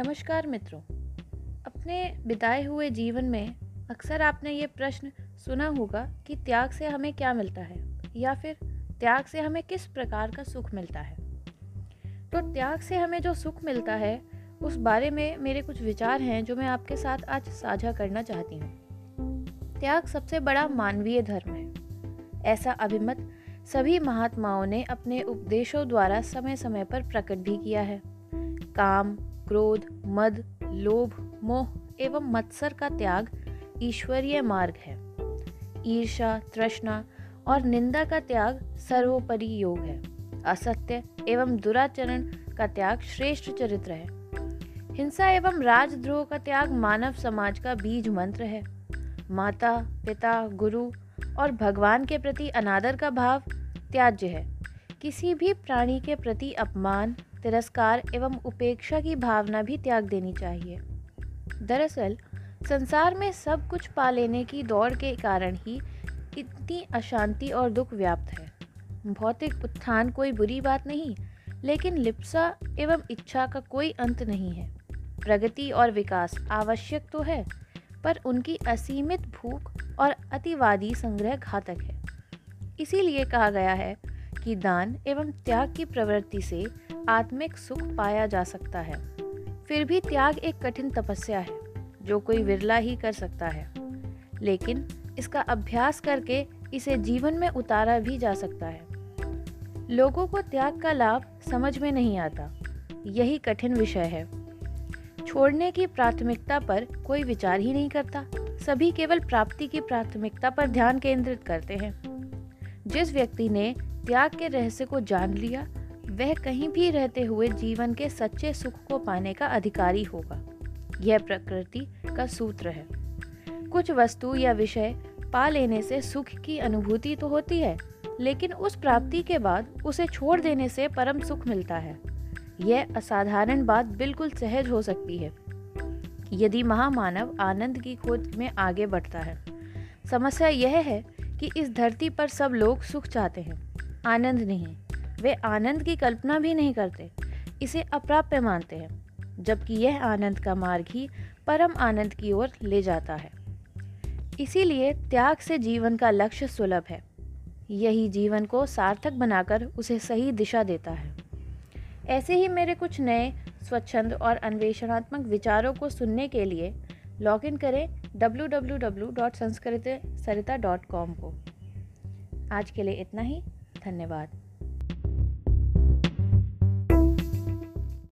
नमस्कार मित्रों, अपने बिताए हुए जीवन में अक्सर आपने ये प्रश्न सुना होगा कि त्याग से हमें क्या मिलता है या फिर त्याग से हमें किस प्रकार का सुख मिलता है। तो त्याग से हमें जो सुख मिलता है उस बारे में मेरे कुछ विचार हैं जो मैं आपके साथ आज साझा करना चाहती हूँ। त्याग सबसे बड़ा मानवीय धर्म है, ऐसा अभिमत सभी महात्माओं ने अपने उपदेशों द्वारा समय समय पर प्रकट भी किया है। काम, क्रोध, मद, लोभ, मोह एवं मत्सर का त्याग ईश्वरीय मार्ग है। ईर्ष्या, तृष्णा और निंदा का त्याग सर्वोपरि योग है। असत्य एवं दुराचरण का त्याग श्रेष्ठ चरित्र है। हिंसा एवं राजद्रोह का त्याग मानव समाज का बीज मंत्र है। माता, पिता, गुरु और भगवान के प्रति अनादर का भाव त्याज्य है। किसी भी प्राणी के प्रति अपमान, तिरस्कार एवं उपेक्षा की भावना भी त्याग देनी चाहिए। दरअसल संसार में सब कुछ पा लेने की दौड़ के कारण ही इतनी अशांति और दुख व्याप्त है। भौतिक उत्थान कोई बुरी बात नहीं, लेकिन लिप्सा एवं इच्छा का कोई अंत नहीं है। प्रगति और विकास आवश्यक तो है, पर उनकी असीमित भूख और अतिवादी संग्रह घातक है। इसीलिए कहा गया है कि दान एवं त्याग की प्रवृत्ति से आत्मिक सुख पाया जा सकता है। फिर भी त्याग एक कठिन तपस्या है जो कोई विरला ही कर सकता है, लेकिन इसका अभ्यास करके इसे जीवन में उतारा भी जा सकता है। लोगों को त्याग का लाभ समझ में नहीं आता, यही कठिन विषय है। छोड़ने की प्राथमिकता पर कोई विचार ही नहीं करता, सभी केवल प्राप्ति की प्राथमिकता पर ध्यान केंद्रित करते हैं। जिस व्यक्ति ने त्याग के रहस्य को जान लिया, वह कहीं भी रहते हुए जीवन के सच्चे सुख को पाने का अधिकारी होगा। यह प्रकृति का सूत्र है। कुछ वस्तु या विषय पा लेने से सुख की अनुभूति तो होती है, लेकिन उस प्राप्ति के बाद उसे छोड़ देने से परम सुख मिलता है। यह असाधारण बात बिल्कुल सहज हो सकती है यदि महामानव आनंद की खोज में आगे बढ़ता है। समस्या यह है कि इस धरती पर सब लोग सुख चाहते हैं, आनंद नहीं। वे आनंद की कल्पना भी नहीं करते, इसे अप्राप्य मानते हैं, जबकि यह आनंद का मार्ग ही परम आनंद की ओर ले जाता है। इसीलिए त्याग से जीवन का लक्ष्य सुलभ है। यही जीवन को सार्थक बनाकर उसे सही दिशा देता है। ऐसे ही मेरे कुछ नए स्वच्छंद और अन्वेषणात्मक विचारों को सुनने के लिए लॉग इन करें www.sanskritasarita.com को। आज के लिए इतना ही, धन्यवाद।